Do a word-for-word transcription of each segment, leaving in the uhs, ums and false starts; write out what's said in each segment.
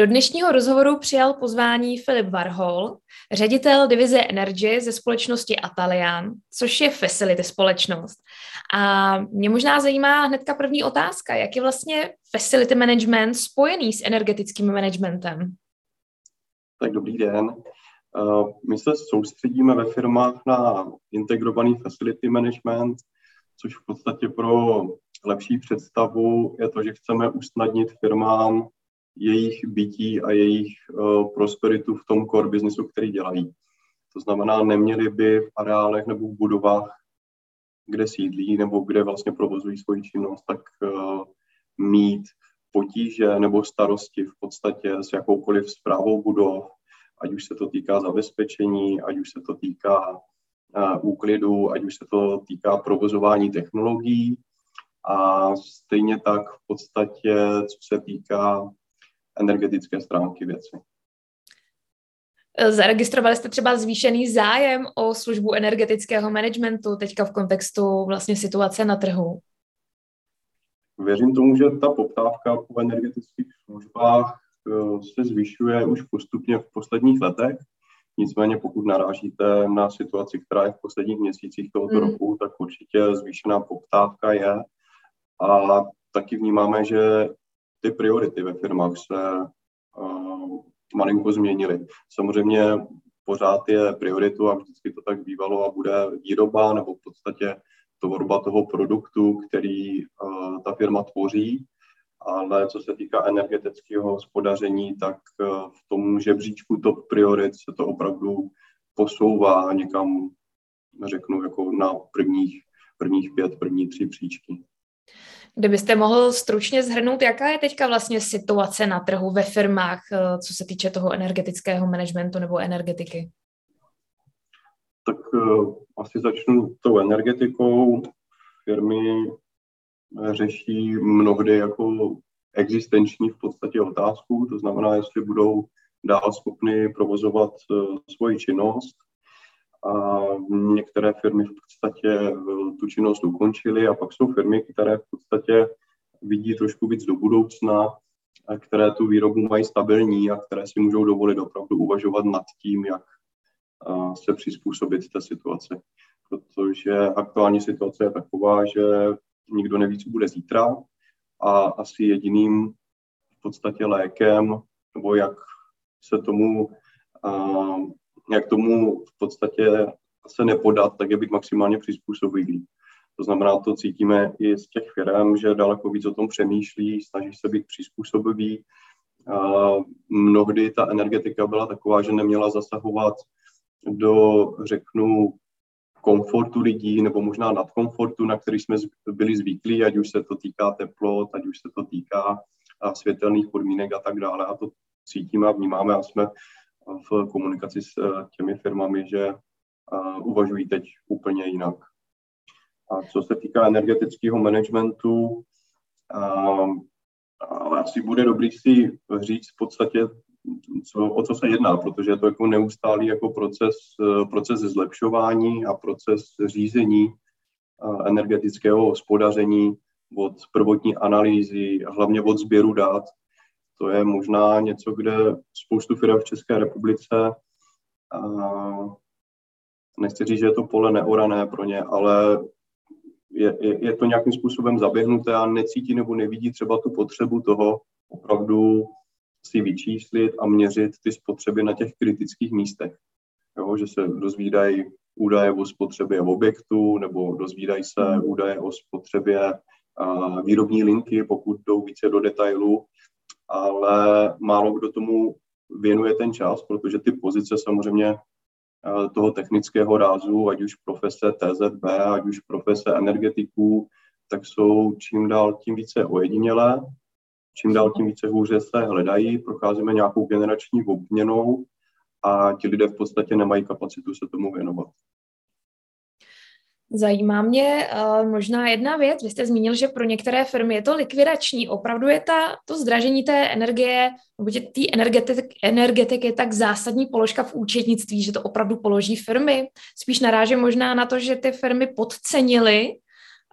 Do dnešního rozhovoru přijal pozvání Filip Varhol, ředitel divize Energy ze společnosti Atalian, což je facility společnost. A mě možná zajímá hnedka první otázka, jak je vlastně facility management spojený s energetickým managementem? Tak dobrý den. My se soustředíme ve firmách na integrovaný facility management, což v podstatě pro lepší představu je to, že chceme usnadnit firmám jejich bytí a jejich uh, prosperitu v tom core businessu, který dělají. To znamená, neměli by v areálech nebo v budovách, kde sídlí nebo kde vlastně provozují svoji činnost, tak uh, mít potíže nebo starosti v podstatě s jakoukoliv správou budov, ať už se to týká zabezpečení, ať už se to týká uh, úklidu, ať už se to týká provozování technologií a stejně tak v podstatě, co se týká energetické stránky věci. Zaregistrovali jste třeba zvýšený zájem o službu energetického managementu teďka v kontextu vlastně situace na trhu? Věřím tomu, že ta poptávka po energetických službách se zvyšuje už postupně v posledních letech. Nicméně pokud narážíte na situaci, která je v posledních měsících tohoto hmm. roku, tak určitě zvýšená poptávka je. A taky vnímáme, že ty priority ve firmách se uh, malinko změnily. Samozřejmě pořád je prioritu a vždycky to tak bývalo a bude výroba nebo v podstatě tvorba toho produktu, který uh, ta firma tvoří, ale co se týká energetického hospodaření, tak uh, v tom žebříčku top priorit se to opravdu posouvá někam, řeknu, jako na prvních, prvních pět, první tři příčky. Kdybyste mohl stručně shrnout, jaká je teďka vlastně situace na trhu ve firmách, co se týče toho energetického managementu nebo energetiky? Tak asi začnu tou energetikou. Firmy řeší mnohdy jako existenční v podstatě otázku, to znamená, jestli budou dál schopny provozovat svoji činnost. A některé firmy v podstatě tu činnost ukončily a pak jsou firmy, které v podstatě vidí trošku víc do budoucna, které tu výrobu mají stabilní a které si můžou dovolit opravdu uvažovat nad tím, jak se přizpůsobit té situaci. Protože aktuální situace je taková, že nikdo neví, co bude zítra a asi jediným v podstatě lékem, nebo jak se tomu jak tomu v podstatě se nepodat, tak je být maximálně přizpůsobivý. To znamená, to cítíme i z těch firem, že daleko víc o tom přemýšlí, snaží se být přizpůsobivý. Mnohdy ta energetika byla taková, že neměla zasahovat do, řeknu, komfortu lidí nebo možná nadkomfortu, na který jsme byli zvyklí, ať už se to týká teplot, ať už se to týká světelných podmínek a tak dále. A to cítíme a vnímáme a jsme v komunikaci s těmi firmami, že uvažují teď úplně jinak. A co se týká energetického managementu, ale asi bude dobrý si říct v podstatě, co, o co se jedná, protože je to jako neustálý jako proces, proces zlepšování a proces řízení energetického hospodaření od prvotní analýzy, hlavně od sběru dat. To je možná něco, kde spoustu firm v České republice, nechci říct, že je to pole neorané pro ně, ale je, je, je to nějakým způsobem zaběhnuté a necítí nebo nevidí třeba tu potřebu toho opravdu si vyčíslit a měřit ty spotřeby na těch kritických místech. Jo, že se dozvídají údaje o spotřebě v objektu nebo dozvídají se údaje o spotřebě výrobní linky, pokud jdou více do detailu, ale málo kdo tomu věnuje ten čas, protože ty pozice samozřejmě toho technického rázu, ať už profese T Z B, ať už profese energetiků, tak jsou čím dál tím více ojedinělé, čím dál tím více hůře se hledají, procházíme nějakou generační obměnou a ti lidé v podstatě nemají kapacitu se tomu věnovat. Zajímá mě uh, možná jedna věc. Vy jste zmínil, že pro některé firmy je to likvidační. Opravdu je ta, to zdražení té energie, nebo že té energetiky energetik je tak zásadní položka v účetnictví, že to opravdu položí firmy. Spíš narážím možná na to, že ty firmy podcenily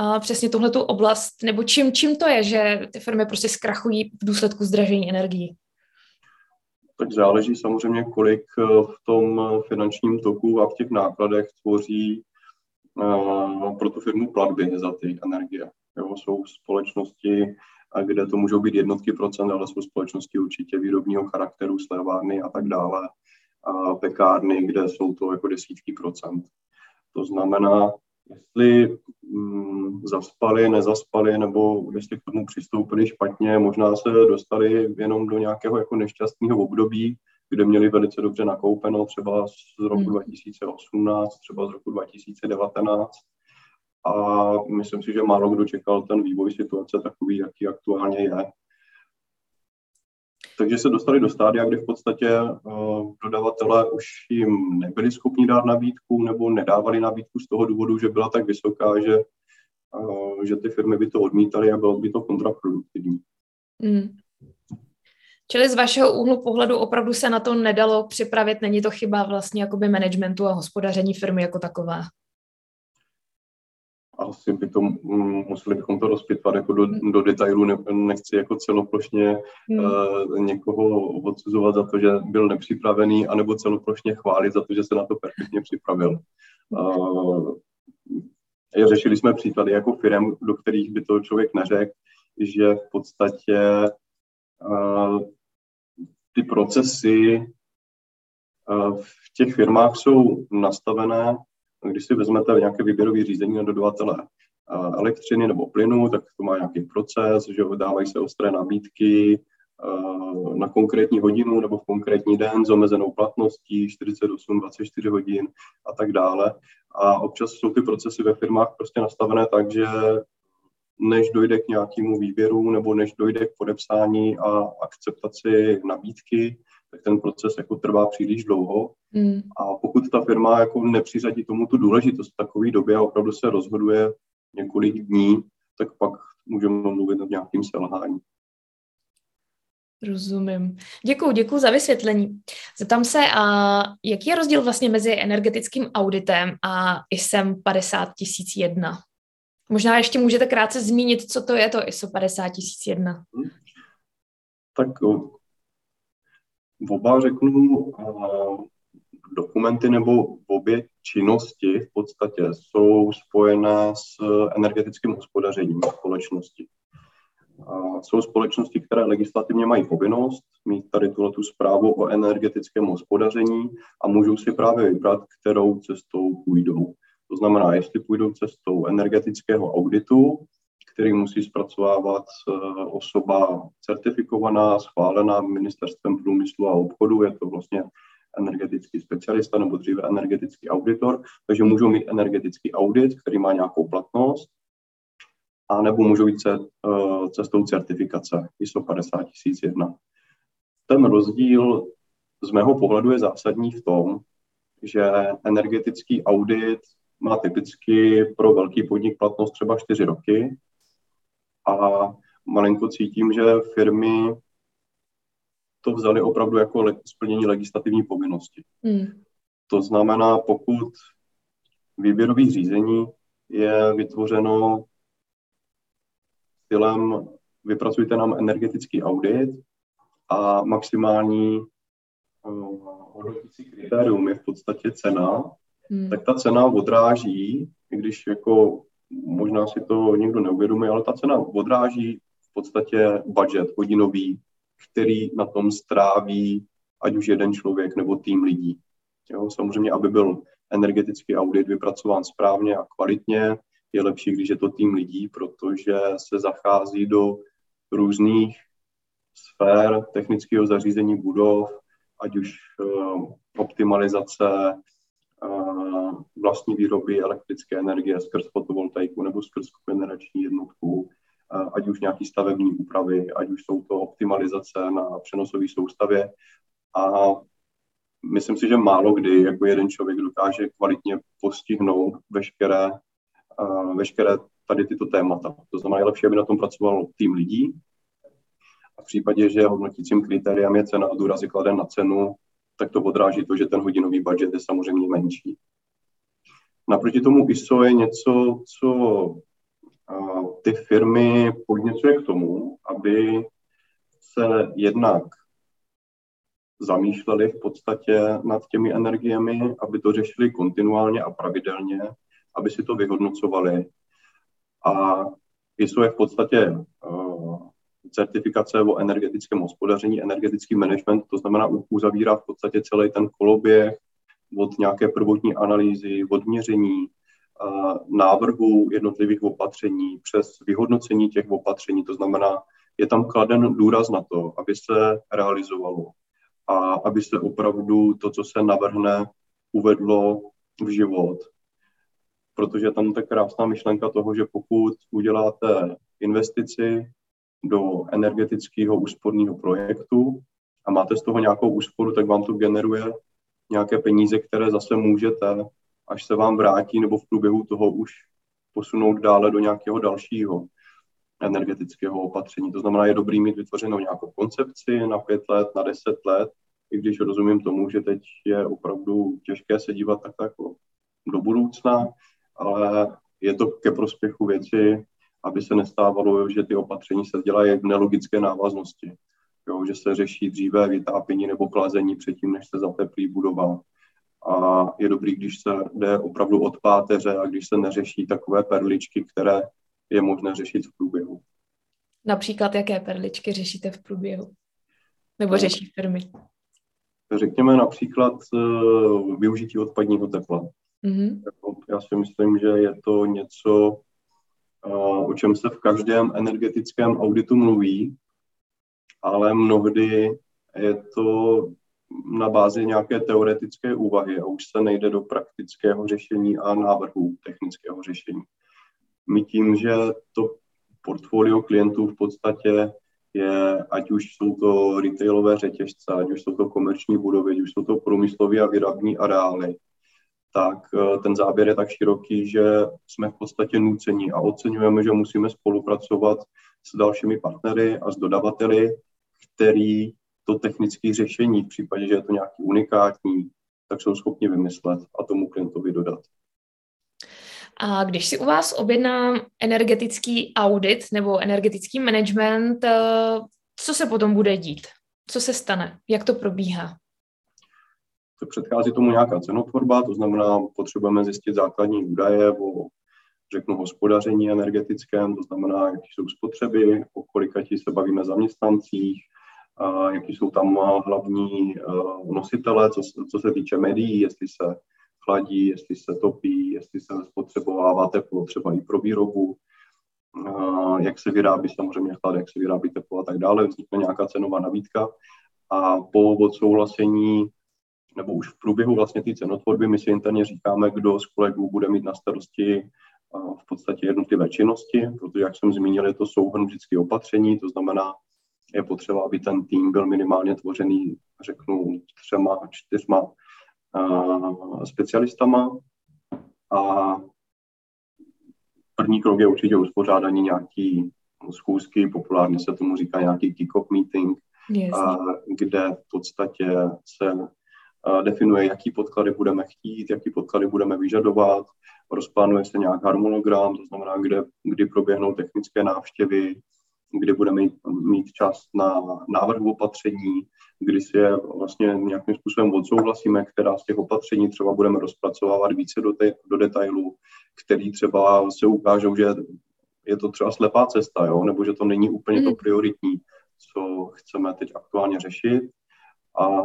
uh, přesně tuhletu oblast, nebo čím, čím to je, že ty firmy prostě zkrachují v důsledku zdražení energií. tak záleží samozřejmě, kolik v tom finančním toku a v těch nákladech tvoří uh, pro tu firmu platby za ty energie. Jo, jsou společnosti, kde to můžou být jednotky procent, ale jsou společnosti určitě výrobního charakteru, slévárny a tak dále, a pekárny, kde jsou to jako desítky procent. To znamená, jestli mm, zaspali, nezaspali, nebo jestli k tomu přistoupili špatně, možná se dostali jenom do nějakého jako nešťastného období, kde měli velice dobře nakoupeno, třeba z roku hmm. dva tisíce osmnáct, třeba z roku dva tisíce devatenáct. A myslím si, že málo kdo čekal ten vývoj situace takový, jaký aktuálně je. Takže se dostali do stádia, kdy v podstatě uh, dodavatelé už jim nebyli schopni dát nabídku nebo nedávali nabídku z toho důvodu, že byla tak vysoká, že, uh, že ty firmy by to odmítaly a bylo by to kontraproduktivní. Mm. Čili z vašeho úhlu pohledu opravdu se na to nedalo připravit, není to chyba vlastně jakoby managementu a hospodaření firmy jako taková? Asi by to, museli bychom to rozpitvat jako do, do detailu, ne, nechci jako celoplošně hmm. uh, někoho odsuzovat za to, že byl nepřipravený, anebo celoplošně chválit za to, že se na to perfektně připravil. Uh, řešili jsme příklady jako firem, do kterých by to člověk neřekl, že v podstatě uh, ty procesy uh, v těch firmách jsou nastavené. Když si vezmete nějaké výběrové řízení na dodavatele elektřiny nebo plynu, tak to má nějaký proces, že dávají se ostré nabídky na konkrétní hodinu nebo v konkrétní den s omezenou platností čtyřicet osm dvacet čtyři hodin a tak dále. A občas jsou ty procesy ve firmách prostě nastavené tak, že než dojde k nějakému výběru nebo než dojde k podepsání a akceptaci nabídky, tak ten proces jako trvá příliš dlouho. Mm. A pokud ta firma jako nepřiřadí tomu tu důležitost v takové době a opravdu se rozhoduje několik dní, tak pak můžeme mluvit o nějakým selhání. Rozumím. Děkuju, děkuju za vysvětlení. Zeptám se, a jaký je rozdíl vlastně mezi energetickým auditem a I S O padesát tisíc jedna? Možná ještě můžete krátce zmínit, co to je to I S O padesát tisíc jedna. Mm. Tak o... Oba, řeknu, dokumenty nebo obě činnosti v podstatě jsou spojené s energetickým hospodařením společnosti. Jsou společnosti, které legislativně mají povinnost mít tady tu zprávu o energetickém hospodaření a můžou si právě vybrat, kterou cestou půjdou. To znamená, jestli půjdou cestou energetického auditu, který musí zpracovávat osoba certifikovaná, schválená Ministerstvem průmyslu a obchodu, je to vlastně energetický specialista nebo dříve energetický auditor, takže můžou mít energetický audit, který má nějakou platnost, anebo můžou jít cestou certifikace I S O padesát tisíc jedna. Ten rozdíl z mého pohledu je zásadní v tom, že energetický audit má typicky pro velký podnik platnost třeba čtyři roky, a malinko cítím, že firmy to vzaly opravdu jako splnění legislativní povinnosti. Mm. To znamená, pokud výběrové řízení je vytvořeno stylem vypracujte nám energetický audit a maximální uh, hodnotící kritérium je v podstatě cena, mm. tak ta cena odráží, když jako možná si to někdo neuvědomí, ale ta cena odráží v podstatě budget hodinový, který na tom stráví ať už jeden člověk nebo tým lidí. Jo, samozřejmě, aby byl energetický audit vypracován správně a kvalitně, je lepší, když je to tým lidí, protože se zachází do různých sfér technického zařízení budov, ať už uh, optimalizace, vlastní výroby elektrické energie skrz fotovoltaiku nebo skrz kogenerační jednotku, ať už nějaký stavební úpravy, ať už jsou to optimalizace na přenosové soustavě. A myslím si, že málo kdy jako jeden člověk dokáže kvalitně postihnout veškeré, veškeré tady tyto témata. To znamená, je lepší, aby na tom pracoval tým lidí. A v případě, že hodnotícím kritériem je cena a důraz je kladen na cenu, tak to odráží to, že ten hodinový budget je samozřejmě menší. Naproti tomu I S O je něco, co uh, ty firmy podněcuje k tomu, aby se jednak zamýšleli v podstatě nad těmi energiemi, aby to řešili kontinuálně a pravidelně, aby si to vyhodnocovali. A I S O je v podstatě uh, certifikace o energetickém hospodaření, energetický management, to znamená uzavírá v podstatě celý ten koloběh od nějaké prvotní analýzy, odměření, uh, návrhu jednotlivých opatření přes vyhodnocení těch opatření, to znamená, je tam kladen důraz na to, aby se realizovalo a aby se opravdu to, co se navrhne, uvedlo v život. Protože tam ta krásná myšlenka toho, že pokud uděláte investici do energetického úsporného projektu a máte z toho nějakou úsporu, tak vám to generuje nějaké peníze, které zase můžete, až se vám vrátí nebo v průběhu toho už posunout dále do nějakého dalšího energetického opatření. To znamená, je dobrý mít vytvořenou nějakou koncepci na pět let, na deset let, i když rozumím tomu, že teď je opravdu těžké se dívat tak jako do budoucna, ale je to ke prospěchu věci, aby se nestávalo, že ty opatření se dělají v nelogické návaznosti. Jo, že se řeší dříve vytápění nebo klazení předtím, než se zateplí budova. A je dobrý, když se jde opravdu od páteře a když se neřeší takové perličky, které je možné řešit v průběhu. Například jaké perličky řešíte v průběhu? Nebo řeší firmy? Řekněme například využití odpadního tepla. Mm-hmm. Já si myslím, že je to něco, o čem se v každém energetickém auditu mluví, ale mnohdy je to na bázi nějaké teoretické úvahy a už se nejde do praktického řešení a návrhu technického řešení. My tím, že to portfolio klientů v podstatě je, ať už jsou to retailové řetězce, ať už jsou to komerční budovy, ať už jsou to průmyslové a výrobní areály, tak ten záběr je tak široký, že jsme v podstatě nuceni a oceňujeme, že musíme spolupracovat s dalšími partnery a s dodavateli, který to technické řešení v případě, že je to nějaký unikátní, tak jsou schopni vymyslet a tomu klientovi dodat. A když si u vás objednám energetický audit nebo energetický management, co se potom bude dít? Co se stane? Jak to probíhá? To předchází tomu nějaká cenotvorba, to znamená, potřebujeme zjistit základní údaje o, řeknu, hospodaření energetickém, to znamená, jaké jsou spotřeby, o kolikati se bavíme zaměstnancích, a jaký jsou tam hlavní nositele, co, co se týče médií, jestli se chladí, jestli se topí, jestli se spotřebovává teplo třeba i pro výrobu, jak se vyrábí samozřejmě chlad, jak se vyrábí teplo a tak dále, vznikne nějaká cenová nabídka a po odsouhlasení nebo už v průběhu vlastně té cenotvorby my si interně říkáme, kdo z kolegů bude mít na starosti v podstatě jednotlivé činnosti, protože jak jsem zmínil, je to souhrn vždycky opatření, to znamená, je potřeba, aby ten tým byl minimálně tvořený, řeknu, třema, čtyřma specialistama a první krok je určitě uspořádání nějaký schůzky, populárně se tomu říká nějaký kick-off meeting, yes. Kde v podstatě se definuje, jaký podklady budeme chtít, jaký podklady budeme vyžadovat, rozplánuje se nějak harmonogram, to znamená, kde, kdy proběhnou technické návštěvy, kdy budeme mít čas na návrh opatření, kdy si je vlastně nějakým způsobem odsouhlasíme, která z těch opatření třeba budeme rozpracovávat více do, te, do detailu, který třeba se ukážou, že je to třeba slepá cesta, jo? Nebo že to není úplně to prioritní, co chceme teď aktuálně řešit. A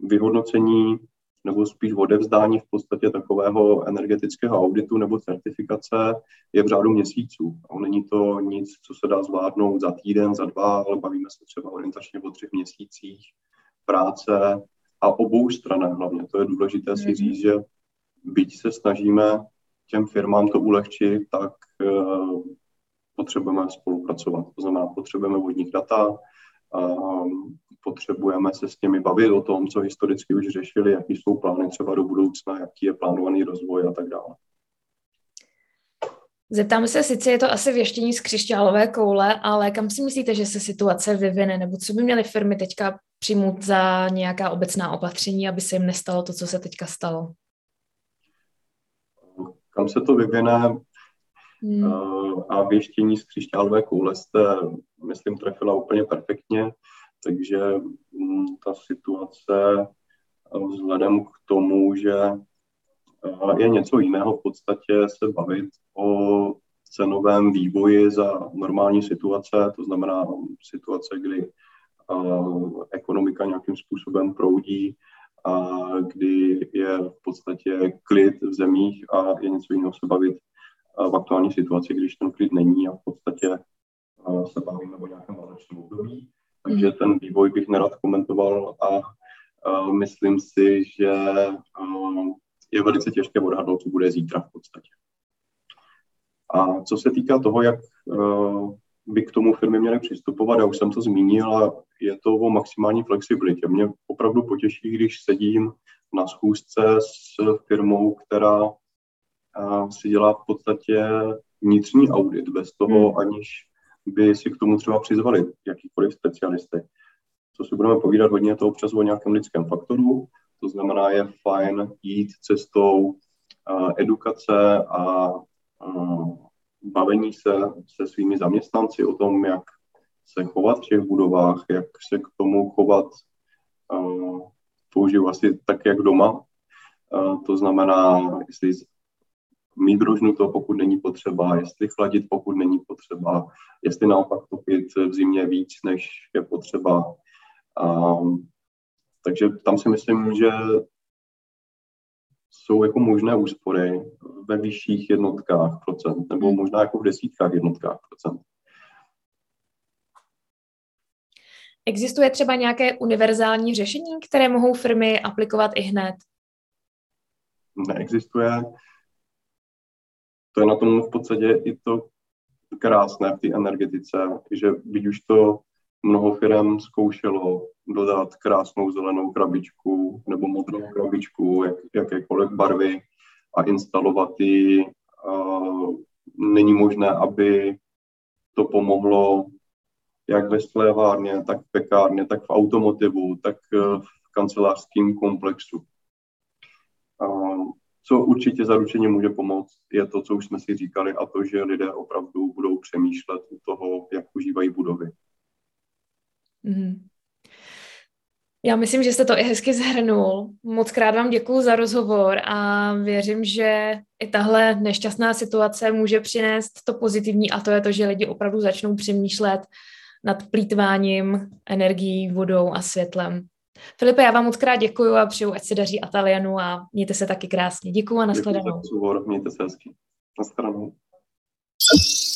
vyhodnocení nebo spíš odevzdání v podstatě takového energetického auditu nebo certifikace je v řádu měsíců. A není to nic, co se dá zvládnout za týden, za dva, ale bavíme se třeba orientačně o třech měsících práce a obou strané hlavně. To je důležité si říct, že byť se snažíme těm firmám to ulehčit, tak uh, potřebujeme spolupracovat. To znamená, potřebujeme od nich data, Um, potřebujeme se s nimi bavit o tom, co historicky už řešili, jaký jsou plány třeba do budoucna, jaký je plánovaný rozvoj a tak dále. Zeptám se, sice je to asi věštění z křišťálové koule, ale kam si myslíte, že se situace vyvine, nebo co by měly firmy teďka přijmout za nějaká obecná opatření, aby se jim nestalo to, co se teďka stalo? Kam se to vyvine? Hmm. A věštění z křišťálové koule jste, myslím, trefila úplně perfektně. Takže ta situace vzhledem k tomu, že je něco jiného v podstatě se bavit o cenovém vývoji za normální situace, to znamená situace, kdy ekonomika nějakým způsobem proudí a kdy je v podstatě klid v zemích a je něco jiného se bavit v aktuální situaci, když ten klid není a v podstatě se bavíme o nějakém válečném období. Takže ten vývoj bych nerad komentoval a myslím si, že je velice těžké odhadnout, co bude zítra v podstatě. A co se týká toho, jak by k tomu firmy měly přistupovat, já už jsem to zmínil, a je to o maximální flexibilitě. Mě opravdu potěší, když sedím na schůzce s firmou, která si dělá v podstatě vnitřní audit, bez toho, aniž by si k tomu třeba přizvali jakýkoliv specialisty. Co si budeme povídat, hodně je to občas o nějakém lidském faktoru, to znamená, je fajn jít cestou edukace a bavení se se svými zaměstnanci o tom, jak se chovat v těch budovách, jak se k tomu chovat, použiju asi tak, jak doma. To znamená, jestli mít rožnuto, pokud není potřeba, jestli chladit, pokud není potřeba, jestli naopak topit v zimě víc, než je potřeba. Takže tam si myslím, že jsou jako možné úspory ve vyšších jednotkách procent, nebo možná jako v desítkách jednotkách procent. Existuje třeba nějaké univerzální řešení, které mohou firmy aplikovat i hned? Neexistuje. To je na tom v podstatě i to krásné v té energetice, že byť už to mnoho firm zkoušelo dodat krásnou zelenou krabičku nebo modrou krabičku, jak, jakékoliv barvy a instalovat ji. Není možné, aby to pomohlo jak ve slévárně, tak v pekárně, tak v automotivu, tak v kancelářském komplexu. A co určitě zaručeně může pomoct, je to, co už jsme si říkali, a to, že lidé opravdu budou přemýšlet o toho, jak užívají budovy. Mm. Já myslím, že jste to i hezky shrnul. Moc krát vám děkuju za rozhovor a věřím, že i tahle nešťastná situace může přinést to pozitivní, a to je to, že lidi opravdu začnou přemýšlet nad plýtváním energií, vodou a světlem. Filipe, já vám moc krát děkuju a přeju, ať se daří Atalianu, a mějte se taky krásně. Děkuju a nashledanou. Děkuju za rozhovor, mějte se hezky. Nashledanou.